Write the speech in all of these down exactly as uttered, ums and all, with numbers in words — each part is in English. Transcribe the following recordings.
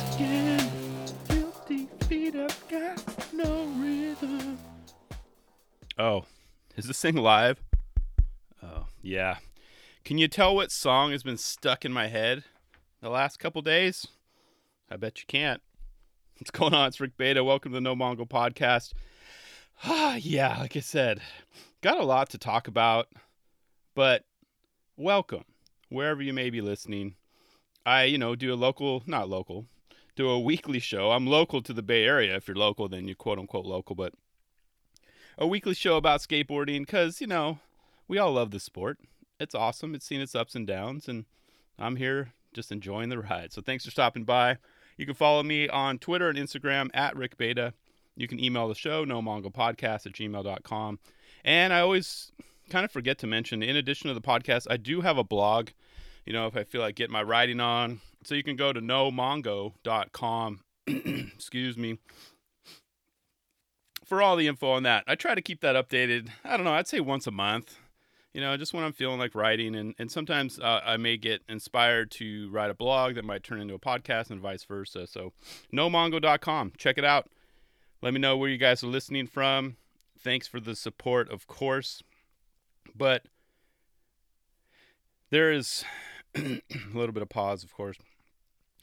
once again. Guilty feet up, got no rhythm. Oh, is this thing live? Oh, yeah. Can you tell what song has been stuck in my head the last couple days? I bet you can't. What's going on? It's Rick Beato. Welcome to the No Mongo Podcast. Ah, yeah, like I said, got a lot to talk about, but welcome wherever you may be listening. I, you know, do a local, not local, do a weekly show. I'm local to the Bay Area. If you're local, then you're quote unquote local, but a weekly show about skateboarding because, you know, we all love the sport. It's awesome. It's seen its ups and downs, and I'm here just enjoying the ride. So thanks for stopping by. You can follow me on Twitter and Instagram at Rick Beato. You can email the show, nomongopodcast at gmail dot com. And I always kind of forget to mention, in addition to the podcast, I do have a blog, you know, if I feel like getting my writing on. So you can go to nomongo dot com, excuse me, for all the info on that. I try to keep that updated, I don't know, I'd say once a month, you know, just when I'm feeling like writing. And, and sometimes uh, I may get inspired to write a blog that might turn into a podcast and vice versa. So nomongo dot com, check it out. Let me know where you guys are listening from. Thanks for the support, of course. But there is a little bit of pause, of course.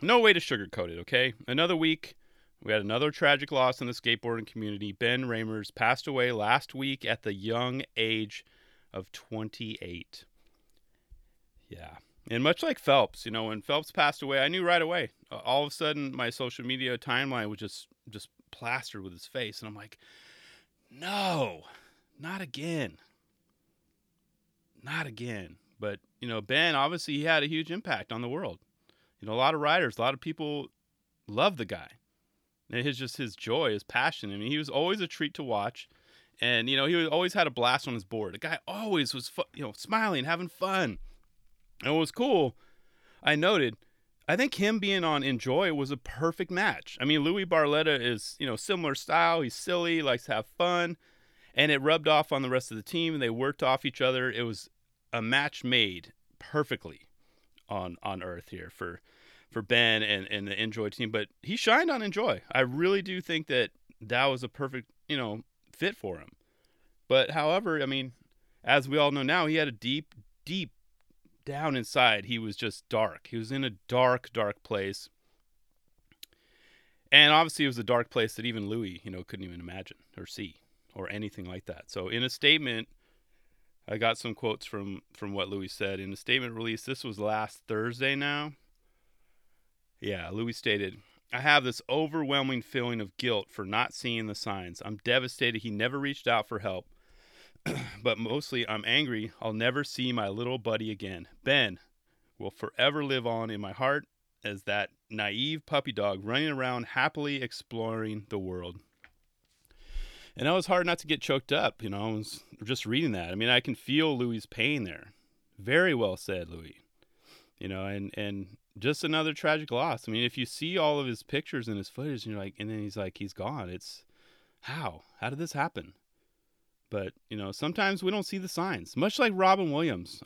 No way to sugarcoat it, okay? Another week, we had another tragic loss in the skateboarding community. Ben Raemers passed away last week at the young age of twenty-eight. Yeah. And much like Phelps, you know, when Phelps passed away, I knew right away. All of a sudden, my social media timeline was just just plastered with his face, and I'm like, no, not again, not again. But, you know, Ben, obviously he had a huge impact on the world. You know, a lot of riders, a lot of people love the guy, and his just his joy, his passion. I mean, he was always a treat to watch, and, you know, he always had a blast on his board. The guy always was, fu- you know, smiling, having fun. And what was cool, I noted, I think him being on Enjoy was a perfect match. I mean, Louis Barletta is, you know, similar style. He's silly, likes to have fun. And it rubbed off on the rest of the team, and they worked off each other. It was a match made perfectly on on Earth here for for Ben and, and the Enjoy team. But he shined on Enjoy. I really do think that that was a perfect, you know, fit for him. But however, I mean, as we all know now, he had a deep, deep, down inside, he was just dark. He was in a dark, dark place. And obviously it was a dark place that even Louis, you know, couldn't even imagine or see or anything like that. So in a statement, I got some quotes from, from what Louis said. In a statement released, this was last Thursday now. Yeah, Louis stated, I have this overwhelming feeling of guilt for not seeing the signs. I'm devastated he never reached out for help. But mostly I'm angry I'll never see my little buddy again. Ben will forever live on in my heart as that naive puppy dog running around happily exploring the world. And it was hard not to get choked up, you know, I was just reading that. I mean, I can feel Louis' pain there. Very well said, Louis. You know, and, and just another tragic loss. I mean, if you see all of his pictures and his footage and you're like, and then he's like, he's gone. It's how? How did this happen? But, you know, sometimes we don't see the signs. Much like Robin Williams.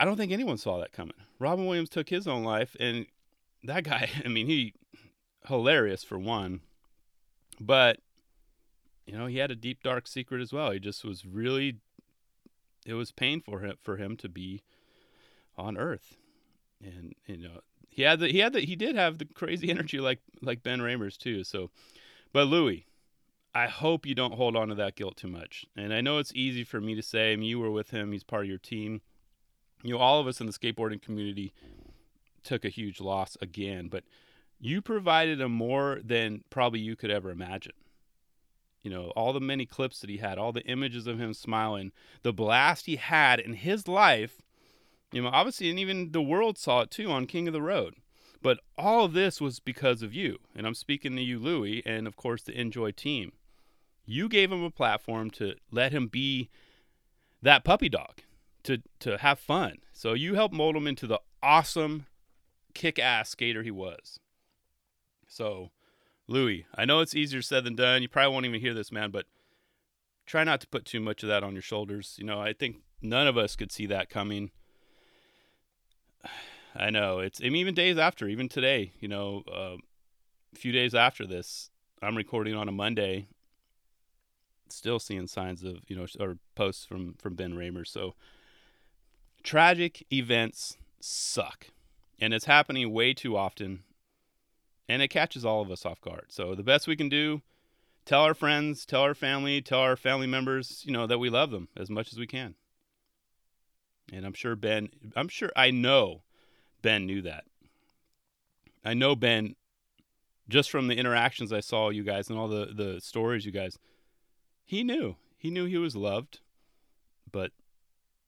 I don't think anyone saw that coming. Robin Williams took his own life, and that guy, I mean, he, hilarious for one. But, you know, he had a deep, dark secret as well. He just was really, it was pain for him, for him to be on Earth. And, you know, he had the, he had the, he did have the crazy energy like, like Ben Raemers too. So, but Louis, I hope you don't hold on to that guilt too much. And I know it's easy for me to say, I mean, you were with him, he's part of your team. You know, all of us in the skateboarding community took a huge loss again, but you provided him more than probably you could ever imagine. You know, all the many clips that he had, all the images of him smiling, the blast he had in his life, you know, obviously, and even the world saw it too on King of the Road. But all of this was because of you. And I'm speaking to you, Louis, and of course the Enjoy team. You gave him a platform to let him be that puppy dog, to to have fun. So you helped mold him into the awesome, kick-ass skater he was. So, Louis, I know it's easier said than done. You probably won't even hear this, man, but try not to put too much of that on your shoulders. You know, I think none of us could see that coming. I know. It's I mean, even days after, even today, you know, uh, a few days after this, I'm recording on a Monday, still seeing signs of, you know, or posts from, from Ben Raemers. So tragic events suck, and it's happening way too often, and it catches all of us off guard. So the best we can do, tell our friends, tell our family, tell our family members, you know, that we love them as much as we can. And I'm sure Ben, I'm sure, I know Ben knew that. I know Ben, just from the interactions I saw you guys and all the, the stories you guys, he knew. He knew he was loved, but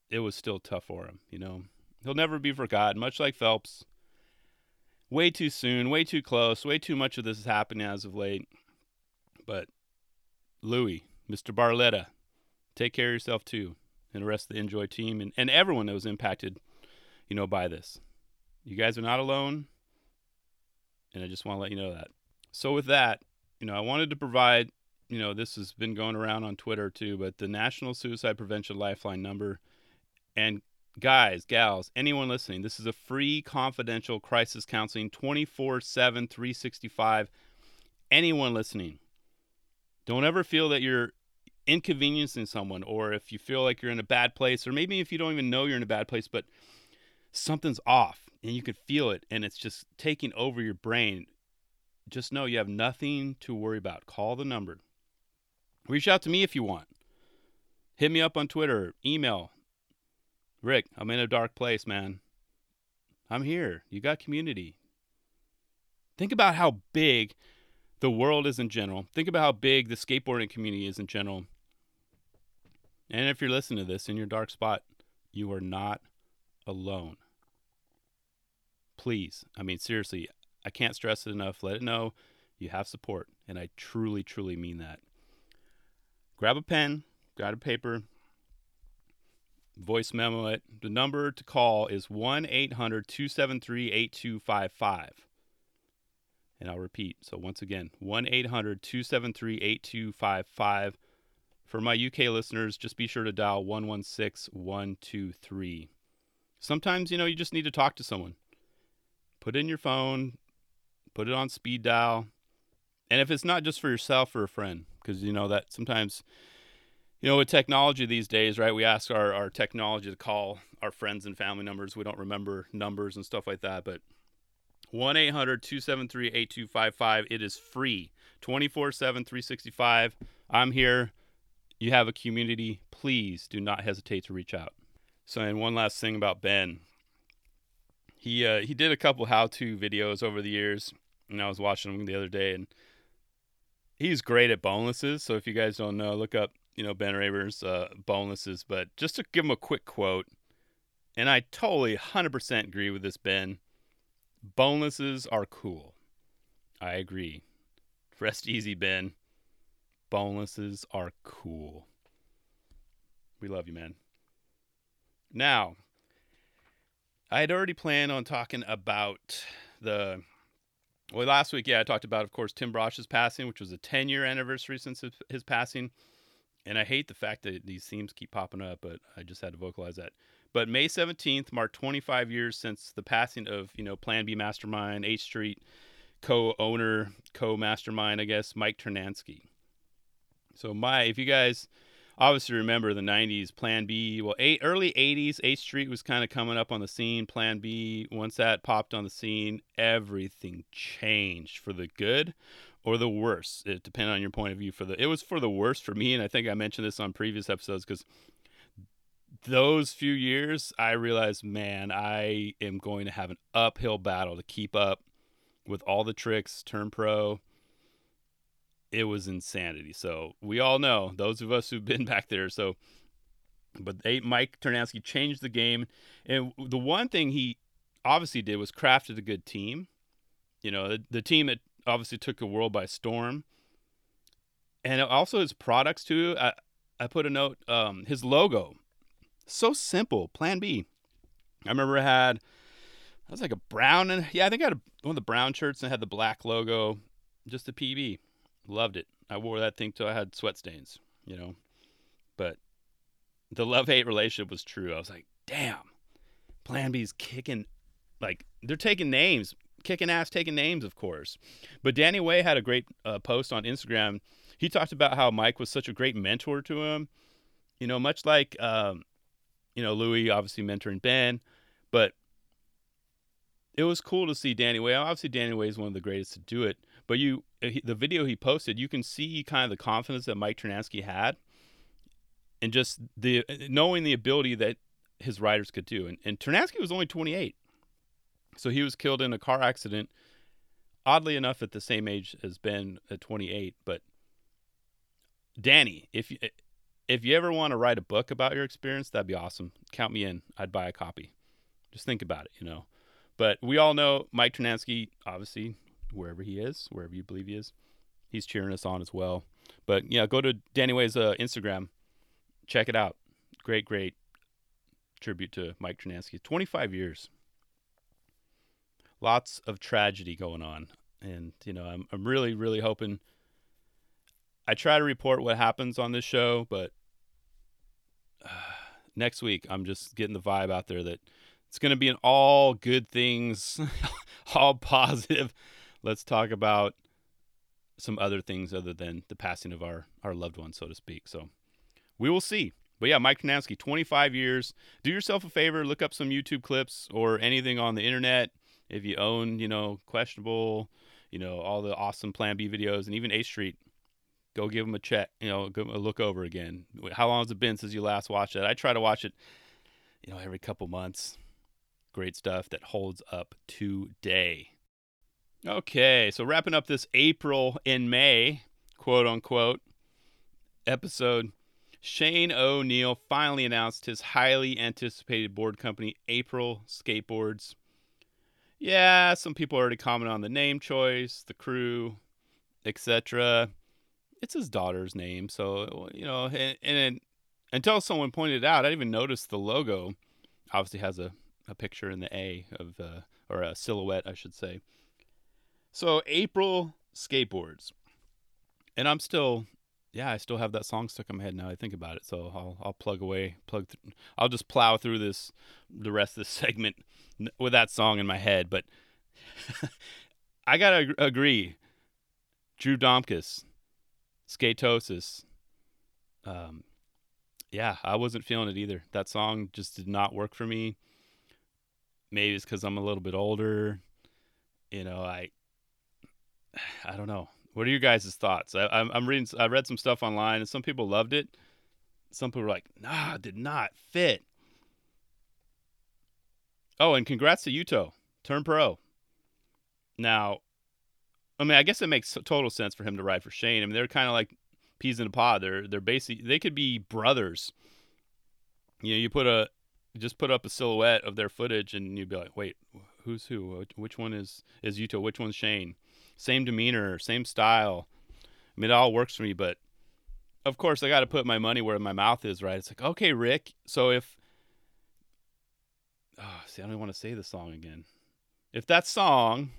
it was still tough for him, you know. He'll never be forgotten, much like Phelps. Way too soon, way too close, way too much of this is happening as of late. But Louis, Mister Barletta, take care of yourself too, and the rest of the Enjoy team, and, and everyone that was impacted, you know, by this. You guys are not alone, and I just want to let you know that. So with that, you know, I wanted to provide, you know, this has been going around on Twitter too, but the National Suicide Prevention Lifeline number. And guys, gals, anyone listening, this is a free, confidential crisis counseling, twenty-four seven, three sixty-five. Anyone listening, don't ever feel that you're inconveniencing someone, or if you feel like you're in a bad place, or maybe if you don't even know you're in a bad place, but something's off and you can feel it and it's just taking over your brain, just know you have nothing to worry about. Call the number. Reach out to me if you want. Hit me up on Twitter, email. Rick, I'm in a dark place, man. I'm here. You got community. Think about how big the world is in general. Think about how big the skateboarding community is in general. And if you're listening to this in your dark spot, you are not alone. Please, I mean, seriously, I can't stress it enough. Let it know you have support, and I truly, truly mean that. Grab a pen, grab a paper, voice memo it. The number to call is one eight hundred, two seven three, eight two five five. And I'll repeat. So once again, one eight hundred, two seven three, eight two five five. For my U K listeners, just be sure to dial one one six, one two three. Sometimes, you know, you just need to talk to someone. Put in your phone, put it on speed dial. And if it's not just for yourself or a friend, because, you know, that sometimes, you know, with technology these days, right, we ask our, our technology to call our friends and family numbers. We don't remember numbers and stuff like that, but one eight hundred, two seven three, eight two five five. It is free. twenty-four seven, three sixty-five. I'm here. You have a community. Please do not hesitate to reach out. So, and one last thing about Ben. He uh, he did a couple how-to videos over the years, and I was watching them the other day, and he's great at bonelesses. So if you guys don't know, look up, you know, Ben Raemers uh, bonelesses. But just to give him a quick quote, and I totally one hundred percent agree with this, Ben. Bonelesses are cool. I agree. Rest easy, Ben. Bonelesses are cool. We love you, man. Now, I had already planned on talking about the... Well, last week, yeah, I talked about, of course, Tim Brosh's passing, which was a ten-year anniversary since his passing. And I hate the fact that these themes keep popping up, but I just had to vocalize that. But May seventeenth marked twenty-five years since the passing of, you know, Plan B mastermind, H Street co-owner, co-mastermind, I guess, Mike Ternansky. So, my, if you guys obviously remember the nineties, Plan B, well, eight, early eighties, H Street was kind of coming up on the scene. Plan B, once that popped on the scene, everything changed for the good or the worse. It depended on your point of view. For the, it was for the worse for me, and I think I mentioned this on previous episodes because those few years, I realized, man, I am going to have an uphill battle to keep up with all the tricks, turn pro. It was insanity. So we all know, those of us who've been back there. So, but they, Mike Ternansky changed the game. And the one thing he obviously did was crafted a good team. You know, the, the team that obviously took the world by storm. And also his products, too. I, I put a note, um, his logo. So simple. Plan B. I remember I had, I was like a brown, and yeah, I think I had a, one of the brown shirts and had the black logo, just the P B. Loved it. I wore that thing till I had sweat stains, you know. But the love-hate relationship was true. I was like, damn, Plan B's kicking like they're taking names, kicking ass, taking names, of course. But Danny Way had a great uh, post on Instagram. He talked about how Mike was such a great mentor to him. You know, much like, um, you know, Louis obviously mentoring Ben, but it was cool to see Danny Way. Obviously, Danny Way is one of the greatest to do it. But you, the video he posted, you can see kind of the confidence that Mike Ternansky had, and just the knowing the ability that his riders could do. And, and Ternansky was only twenty-eight, so he was killed in a car accident. Oddly enough, at the same age as Ben at twenty-eight. But Danny, if you if you ever want to write a book about your experience, that'd be awesome. Count me in. I'd buy a copy. Just think about it, you know. But we all know Mike Ternansky, obviously, wherever he is, wherever you believe he is, he's cheering us on as well. But, yeah, go to Danny Way's uh, Instagram. Check it out. Great, great tribute to Mike Ternansky. twenty-five years. Lots of tragedy going on. And, you know, I'm I'm really, really hoping. I try to report what happens on this show, but uh, next week I'm just getting the vibe out there that it's going to be an all good things, all positive. Let's talk about some other things other than the passing of our, our loved one, so to speak. So we will see. But, yeah, Mike Ternansky, twenty-five years. Do yourself a favor. Look up some YouTube clips or anything on the internet. If you own, you know, Questionable, you know, all the awesome Plan B videos and even H Street, go give them a check, you know, go look over again. How long has it been since you last watched it? I try to watch it, you know, every couple months. Great stuff that holds up today. Okay, so wrapping up this April and May, quote unquote, episode, Shane O'Neill finally announced his highly anticipated board company, April Skateboards. Yeah, some people already commented on the name choice, the crew, et cetera. It's his daughter's name, so, you know, and, and until someone pointed it out, I didn't even notice the logo. Obviously has a a picture in the A of, uh, or a silhouette, I should say. So April Skateboards, and I'm still, yeah, I still have that song stuck in my head now I think about it. So I'll, I'll plug away, plug, th- I'll just plow through this, the rest of this segment with that song in my head. But I got to ag- agree. Drew Domkis, Skatosis. Um, yeah, I wasn't feeling it either. That song just did not work for me. Maybe it's because I'm a little bit older, you know. I, I don't know. What are your guys' thoughts? I, I'm, I'm reading. I read some stuff online, and some people loved it. Some people were like, "Nah, did not fit." Oh, and congrats to Yuto, turn pro. Now, I mean, I guess it makes total sense for him to ride for Shane. I mean, they're kind of like peas in a pod. They're they're basically they could be brothers. You know, you put a. Just put up a silhouette of their footage, and you'd be like, wait, who's who? Which one is, is Yuto? Which one's Shane? Same demeanor, same style. I mean, it all works for me, but of course I got to put my money where my mouth is, right? It's like, okay, Rick. So if, oh, see, I don't want to say the song again. If that song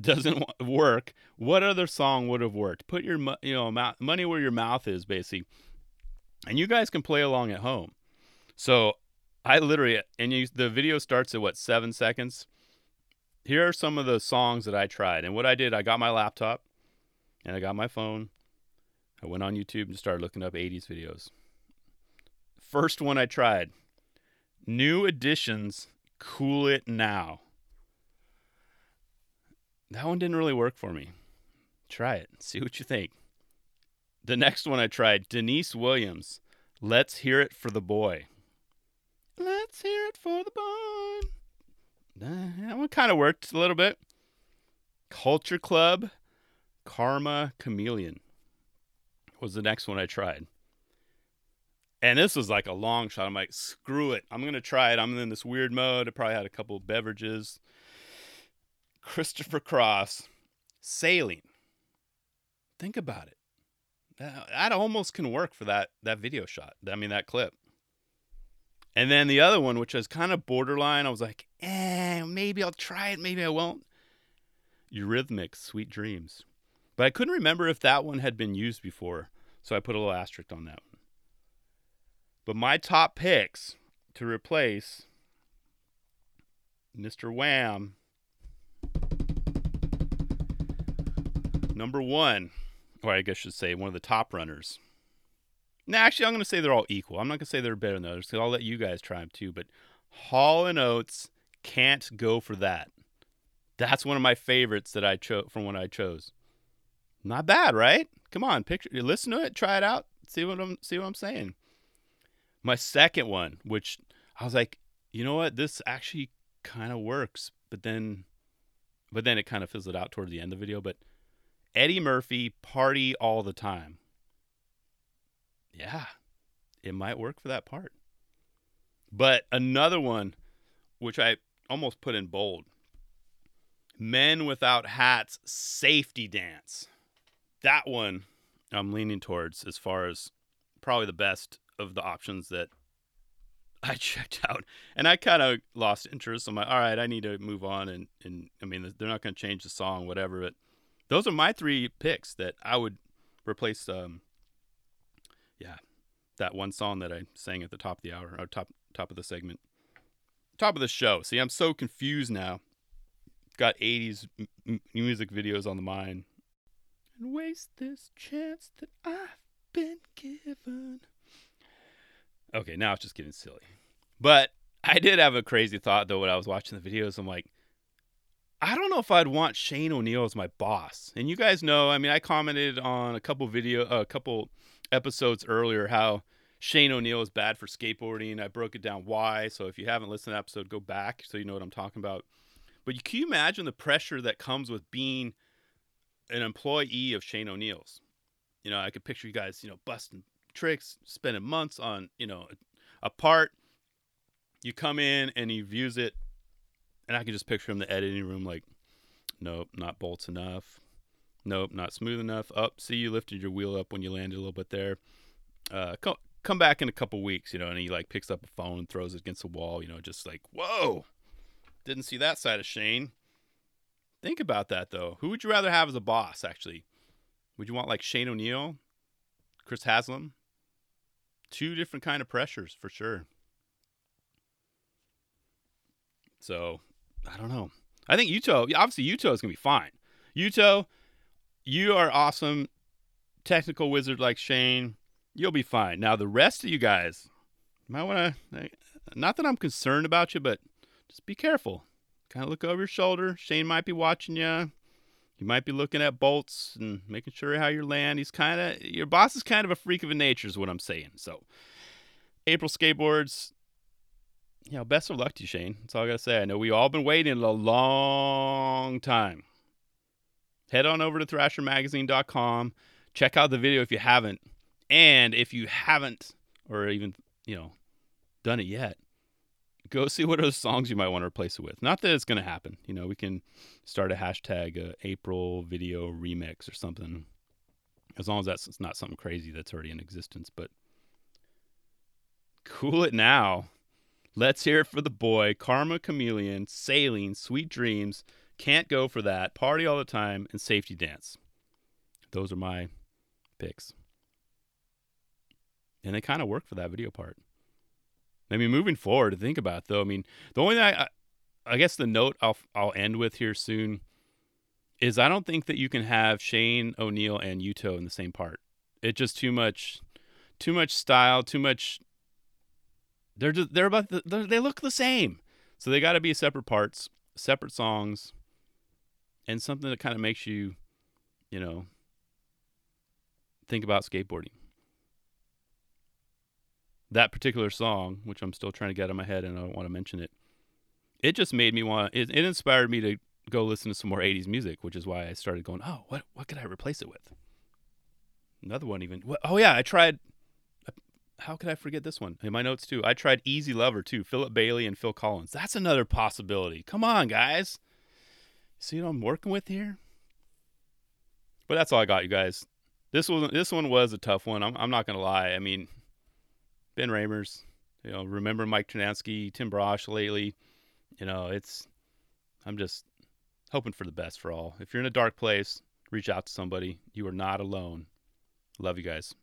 doesn't work, what other song would have worked? Put your, you know, money where your mouth is, basically. And you guys can play along at home. So I literally, and you, the video starts at what, seven seconds? Here are some of the songs that I tried. And what I did, I got my laptop and I got my phone. I went on YouTube and started looking up eighties videos. First one I tried, New Edition's Cool It Now. That one didn't really work for me. Try it, see what you think. The next one I tried, Denise Williams, Let's Hear It for the Boy. Let's hear it for the boy. That one kind of worked a little bit. Culture Club, Karma Chameleon was the next one I tried. And this was like a long shot. I'm like, screw it. I'm going to try it. I'm in this weird mode. I probably had a couple of beverages. Christopher Cross, Sailing. Think about it. That almost can work for that, that video shot. I mean, that clip. And then the other one, which was kind of borderline, I was like, eh, maybe I'll try it, maybe I won't. Eurythmics, Sweet Dreams. But I couldn't remember if that one had been used before, so I put a little asterisk on that one. But my top picks to replace Mister Wham. Number one, or I guess I should say one of the top runners. Now, actually, I'm going to say they're all equal. I'm not going to say they're better than others, because I'll let you guys try them too. But Hall and Oates, Can't Go For That. That's one of my favorites that I chose from when I chose. Not bad, right? Come on, picture, listen to it, try it out, see what I'm see what I'm saying. My second one, which I was like, you know what, this actually kind of works, but then, but then it kind of fizzled out toward the end of the video. But Eddie Murphy, Party All the Time. Yeah, it might work for that part. But another one, which I almost put in bold, Men Without Hats, Safety Dance. That one I'm leaning towards as far as probably the best of the options that I checked out. And I kind of lost interest. I'm like, all right, I need to move on. And, and I mean, they're not going to change the song, whatever. But those are my three picks that I would replace. Um, yeah, that one song that I sang at the top of the hour, or top, top of the segment, top of the show. See, I'm so confused now. Got eighties m- music videos on the mind. And waste this chance that I've been given. Okay, now it's just getting silly. But I did have a crazy thought, though, when I was watching the videos. I'm like, I don't know if I'd want Shane O'Neill as my boss. And you guys know, I mean, I commented on a couple video, uh, a couple episodes earlier how Shane O'Neill is bad for skateboarding. I broke it down why. So if you haven't listened to that episode, go back so you know what I'm talking about. But can you imagine the pressure that comes with being an employee of Shane O'Neill's? You know, I could picture you guys, you know, busting tricks, spending months on, you know, a part. You come in and he views it, and I can just picture him in the editing room like, nope, not bolts enough. Nope, not smooth enough. Up, oh, see, you lifted your wheel up when you landed a little bit there. Uh, come, come back in a couple weeks, you know, and he like picks up a phone and throws it against the wall, you know, just like, whoa. Didn't see that side of Shane. Think about that, though. Who would you rather have as a boss, actually? Would you want, like, Shane O'Neill, Chris Haslam? Two different kind of pressures, for sure. So, I don't know. I think Yuto, obviously Yuto is going to be fine. Yuto, you are awesome. Technical wizard like Shane. You'll be fine. Now, the rest of you guys, you might want to, not that I'm concerned about you, but just be careful. Kind of look over your shoulder. Shane might be watching you. He might be looking at bolts and making sure how you land. He's kind of, your boss is kind of a freak of nature is what I'm saying. So, April Skateboards, you know, best of luck to you, Shane. That's all I got to say. I know we've all been waiting a long time. Head on over to thrasher magazine dot com. Check out the video if you haven't. And if you haven't, or even, you know, done it yet, go see what other songs you might want to replace it with. Not that it's going to happen. You know, we can start a hashtag uh, April video remix or something. As long as that's not something crazy that's already in existence. But cool it now. Let's hear it for the boy. Karma Chameleon, Sailing, Sweet Dreams, Can't Go For That, Party All the Time, and Safety Dance. Those are my picks. And they kind of work for that video part. I mean, moving forward to think about, though, I mean, the only thing I, I guess the note I'll I'll end with here soon is I don't think that you can have Shane O'Neill and Yuto in the same part. It's just too much, too much style, too much. They're just, they're about the, they're, they look the same, so they got to be separate parts, separate songs, and something that kind of makes you, you know, think about skateboarding. That particular song, which I'm still trying to get out of my head and I don't want to mention it, it just made me want, it, it inspired me to go listen to some more eighties music, which is why I started going, oh, what what could I replace it with? Another one even, what, oh yeah, I tried, how could I forget this one? In my notes too, I tried Easy Lover too, Philip Bailey and Phil Collins. That's another possibility. Come on, guys. See what I'm working with here? But that's all I got, you guys. This was, this one was a tough one. I'm, I'm not going to lie. I mean, Ben Raemers, you know, remember Mike Ternansky, Tim Brosh lately. You know, it's, I'm just hoping for the best for all. If you're in a dark place, reach out to somebody. You are not alone. Love you guys.